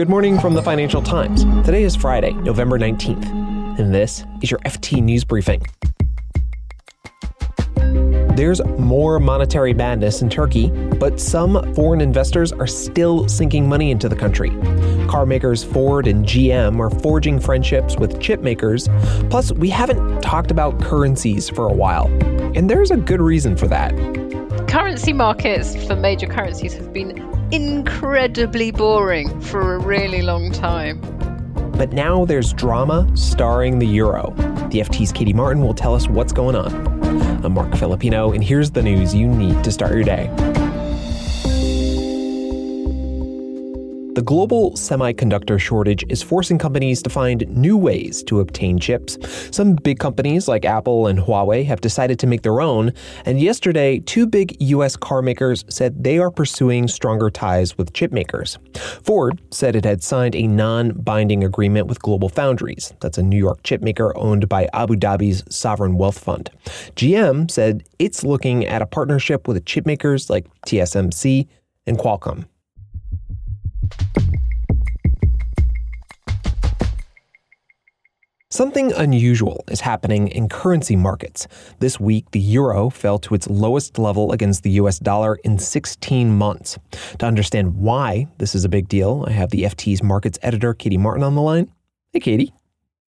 Good morning from the Financial Times. Today is Friday, November 19th, and this is your FT News Briefing. There's more monetary madness in Turkey, but some foreign investors are still sinking money into the country. Car makers Ford and GM are forging friendships with chip makers. Plus, we haven't talked about currencies for a while, and there's a good reason for that. Currency markets for major currencies have been incredibly boring for a really long time. But now there's drama starring the euro. The FT's Katie Martin will tell us what's going on. I'm Mark Filippino, and here's the news you need to start your day. The global semiconductor shortage is forcing companies to find new ways to obtain chips. Some big companies like Apple and Huawei have decided to make their own, and yesterday, two big U.S. car makers said they are pursuing stronger ties with chip makers. Ford said it had signed a non-binding agreement with Global Foundries. That's a New York chip maker owned by Abu Dhabi's sovereign wealth fund. GM said it's looking at a partnership with chip makers like TSMC and Qualcomm. Something unusual is happening in currency markets. This week, the euro fell to its lowest level against the US dollar in 16 months. To understand why this is a big deal, I have the FT's markets editor, Katie Martin, on the line. Hey, Katie.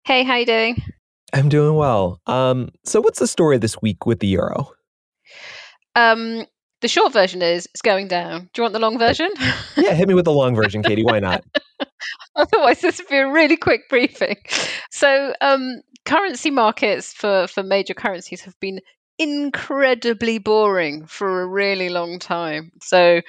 Hey, how you doing? I'm doing well. So what's the story this week with the euro? The short version is it's going down. Do you want the long version? Yeah, hit me with the long version, Katie. Why not? Otherwise, this would be a really quick briefing. So currency markets for major currencies have been incredibly boring for a really long time. So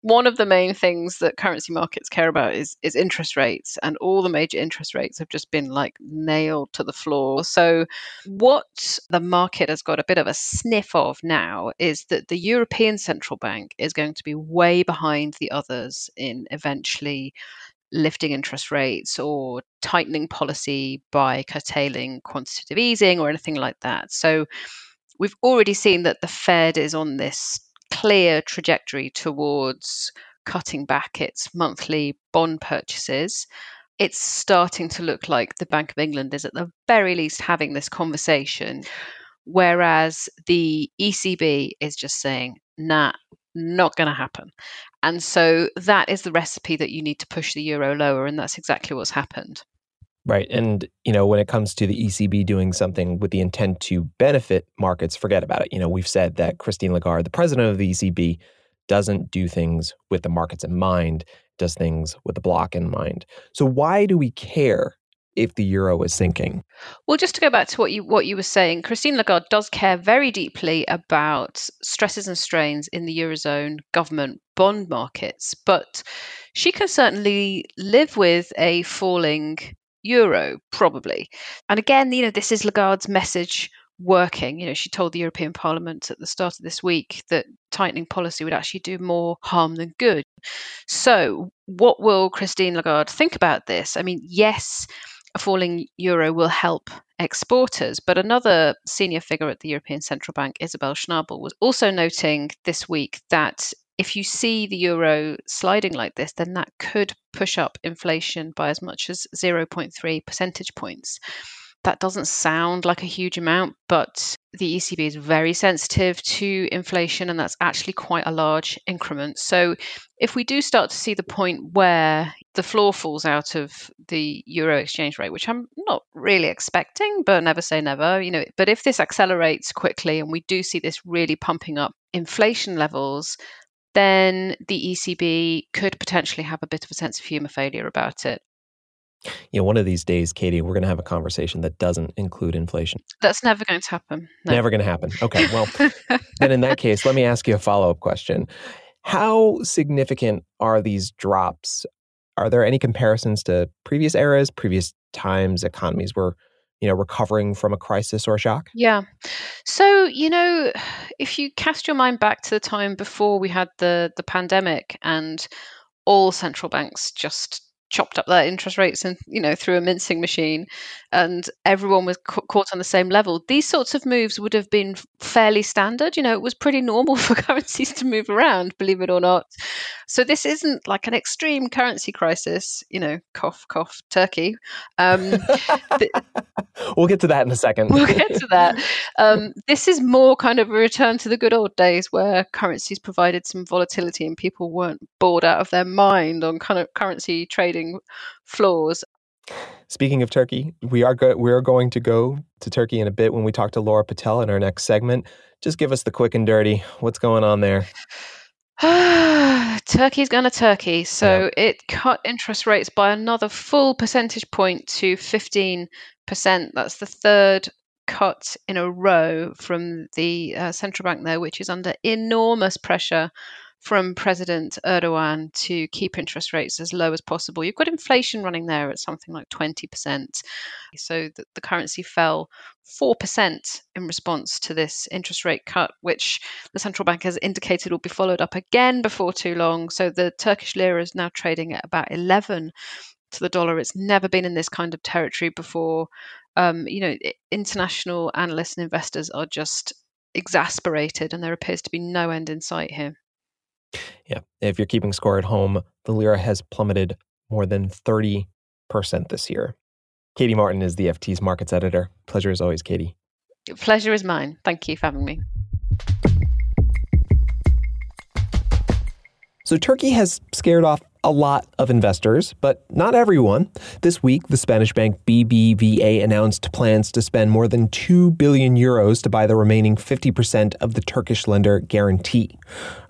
one of the main things that currency markets care about is interest rates, and all the major interest rates have just been like nailed to the floor. So what the market has got a bit of a sniff of now is that the European Central Bank is going to be way behind the others in eventually lifting interest rates or tightening policy by curtailing quantitative easing or anything like that. So we've already seen that the Fed is on this clear trajectory towards cutting back its monthly bond purchases. It's starting to look like the Bank of England is at the very least having this conversation, whereas the ECB is just saying, nah, not going to happen. And so that is the recipe that you need to push the euro lower, and that's exactly what's happened. Right. And, you know, when it comes to the ECB doing something with the intent to benefit markets, forget about it. You know, we've said that Christine Lagarde, the president of the ECB, doesn't do things with the markets in mind, does things with the block in mind. So why do we care if the euro is sinking? Well, just to go back to what you were saying, Christine Lagarde does care very deeply about stresses and strains in the Eurozone government bond markets, but she can certainly live with a falling euro, probably. And again, you know, this is Lagarde's message working. You know, she told the European Parliament at the start of this week that tightening policy would actually do more harm than good. So what will Christine Lagarde think about this? I mean, yes, a falling euro will help exporters, but another senior figure at the European Central Bank, Isabel Schnabel, was also noting this week that if you see the euro sliding like this, then that could push up inflation by as much as 0.3 percentage points. That doesn't sound like a huge amount, but the ECB is very sensitive to inflation, and that's actually quite a large increment. So if we do start to see the point where the floor falls out of the euro exchange rate, which I'm not really expecting, but never say never, you know, but if this accelerates quickly and we do see this really pumping up inflation levels, then the ECB could potentially have a bit of a sense of humour failure about it. You know, one of these days, Katie, we're going to have a conversation that doesn't include inflation. That's never going to happen. No. Never going to happen. Okay, well, then in that case, let me ask you a follow-up question. How significant are these drops? Are there any comparisons to previous eras, previous times economies were, you know, recovering from a crisis or a shock? Yeah. So, you know, if you cast your mind back to the time before we had the pandemic and all central banks just chopped up their interest rates and, you know, through a mincing machine, and everyone was caught on the same level. These sorts of moves would have been fairly standard. You know, it was pretty normal for currencies to move around, believe it or not. So this isn't like an extreme currency crisis, you know, cough, cough, Turkey. We'll get to that in a second. We'll get to that. This is more kind of a return to the good old days where currencies provided some volatility and people weren't bored out of their mind on kind of currency trading floors. Speaking of Turkey, we are going to go to Turkey in a bit when we talk to Laura Patel in our next segment. Just give us the quick and dirty. What's going on there? Turkey's going to Turkey. So yeah, it cut interest rates by another full percentage point to 15%. That's the third cut in a row from the central bank there, which is under enormous pressure from President Erdogan to keep interest rates as low as possible. You've got inflation running there at something like 20%. So the currency fell 4% in response to this interest rate cut, which the central bank has indicated will be followed up again before too long. So the Turkish lira is now trading at about 11 to the dollar. It's never been in this kind of territory before. You know, international analysts and investors are just exasperated, and there appears to be no end in sight here. Yeah. If you're keeping score at home, the lira has plummeted more than 30% this year. Katie Martin is the FT's markets editor. Pleasure as always, Katie. Pleasure is mine. Thank you for having me. So Turkey has scared off a lot of investors, but not everyone. This week, the Spanish bank BBVA announced plans to spend more than 2 billion euros to buy the remaining 50% of the Turkish lender Garanti.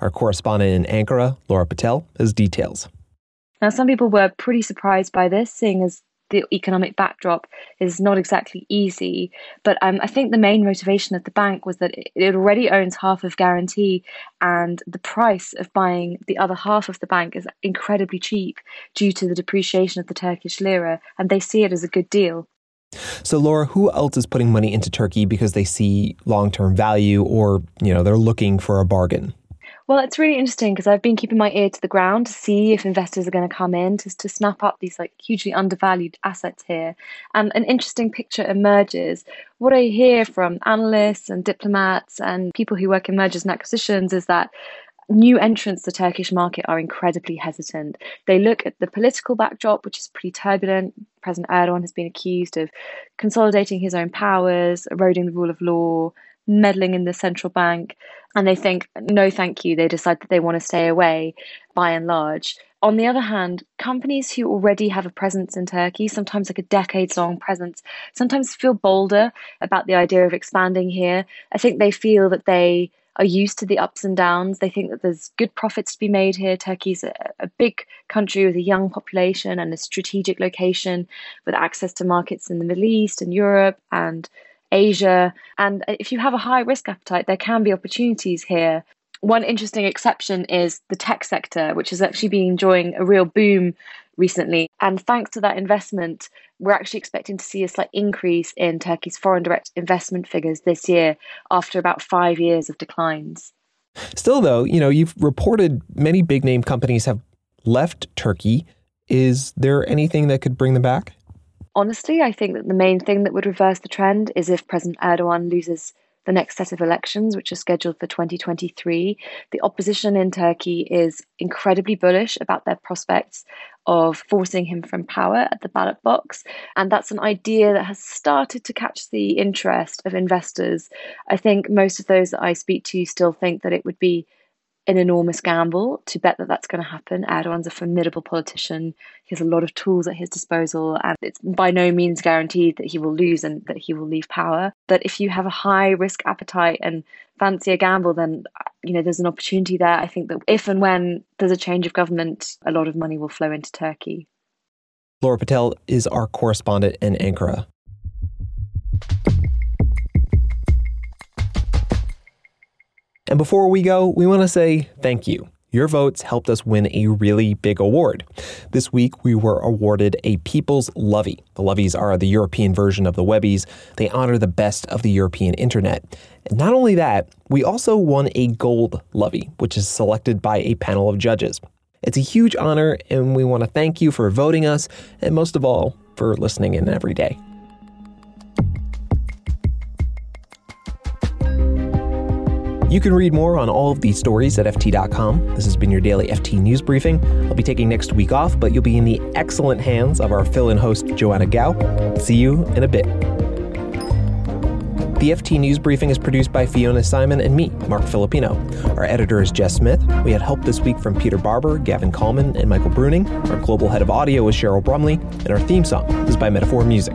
Our correspondent in Ankara, Laura Patel, has details. Now, some people were pretty surprised by this, seeing as the economic backdrop is not exactly easy. But I think the main motivation of the bank was that it already owns half of Garanti, and the price of buying the other half of the bank is incredibly cheap due to the depreciation of the Turkish lira, and they see it as a good deal. So Laura, who else is putting money into Turkey because they see long-term value or, you know, they're looking for a bargain? Well, it's really interesting because I've been keeping my ear to the ground to see if investors are going to come in to snap up these like hugely undervalued assets here. And an interesting picture emerges. What I hear from analysts and diplomats and people who work in mergers and acquisitions is that new entrants to the Turkish market are incredibly hesitant. They look at the political backdrop, which is pretty turbulent. President Erdogan has been accused of consolidating his own powers, eroding the rule of law, meddling in the central bank, and they think, no, thank you. They decide that they want to stay away by and large. On the other hand, companies who already have a presence in Turkey, sometimes like a decades-long presence, sometimes feel bolder about the idea of expanding here. I think they feel that they are used to the ups and downs. They think that there's good profits to be made here. Turkey's a big country with a young population and a strategic location with access to markets in the Middle East and Europe and Asia. And if you have a high risk appetite, there can be opportunities here. One interesting exception is the tech sector, which has actually been enjoying a real boom recently. And thanks to that investment, we're actually expecting to see a slight increase in Turkey's foreign direct investment figures this year after about 5 years of declines. Still, though, you know, you've reported many big name companies have left Turkey. Is there anything that could bring them back? Honestly, I think that the main thing that would reverse the trend is if President Erdogan loses the next set of elections, which are scheduled for 2023. The opposition in Turkey is incredibly bullish about their prospects of forcing him from power at the ballot box. And that's an idea that has started to catch the interest of investors. I think most of those that I speak to still think that it would be an enormous gamble to bet that that's going to happen. Erdogan's a formidable politician. He has a lot of tools at his disposal, and it's by no means guaranteed that he will lose and that he will leave power. But if you have a high risk appetite and fancy a gamble, then, you know, there's an opportunity there. I think that if and when there's a change of government, a lot of money will flow into Turkey. Laura Patel is our correspondent in Ankara. And before we go, we want to say thank you. Your votes helped us win a really big award. This week, we were awarded a People's Lovie. The Lovies are the European version of the Webbies. They honor the best of the European internet. And not only that, we also won a Gold Lovie, which is selected by a panel of judges. It's a huge honor, and we want to thank you for voting us, and most of all, for listening in every day. You can read more on all of these stories at FT.com. This has been your daily FT News Briefing. I'll be taking next week off, but you'll be in the excellent hands of our fill-in host, Joanna Gao. See you in a bit. The FT News Briefing is produced by Fiona Simon and me, Mark Filippino. Our editor is Jess Smith. We had help this week from Peter Barber, Gavin Coleman, and Michael Bruning. Our global head of audio is Cheryl Bromley, and our theme song is by Metaphor Music.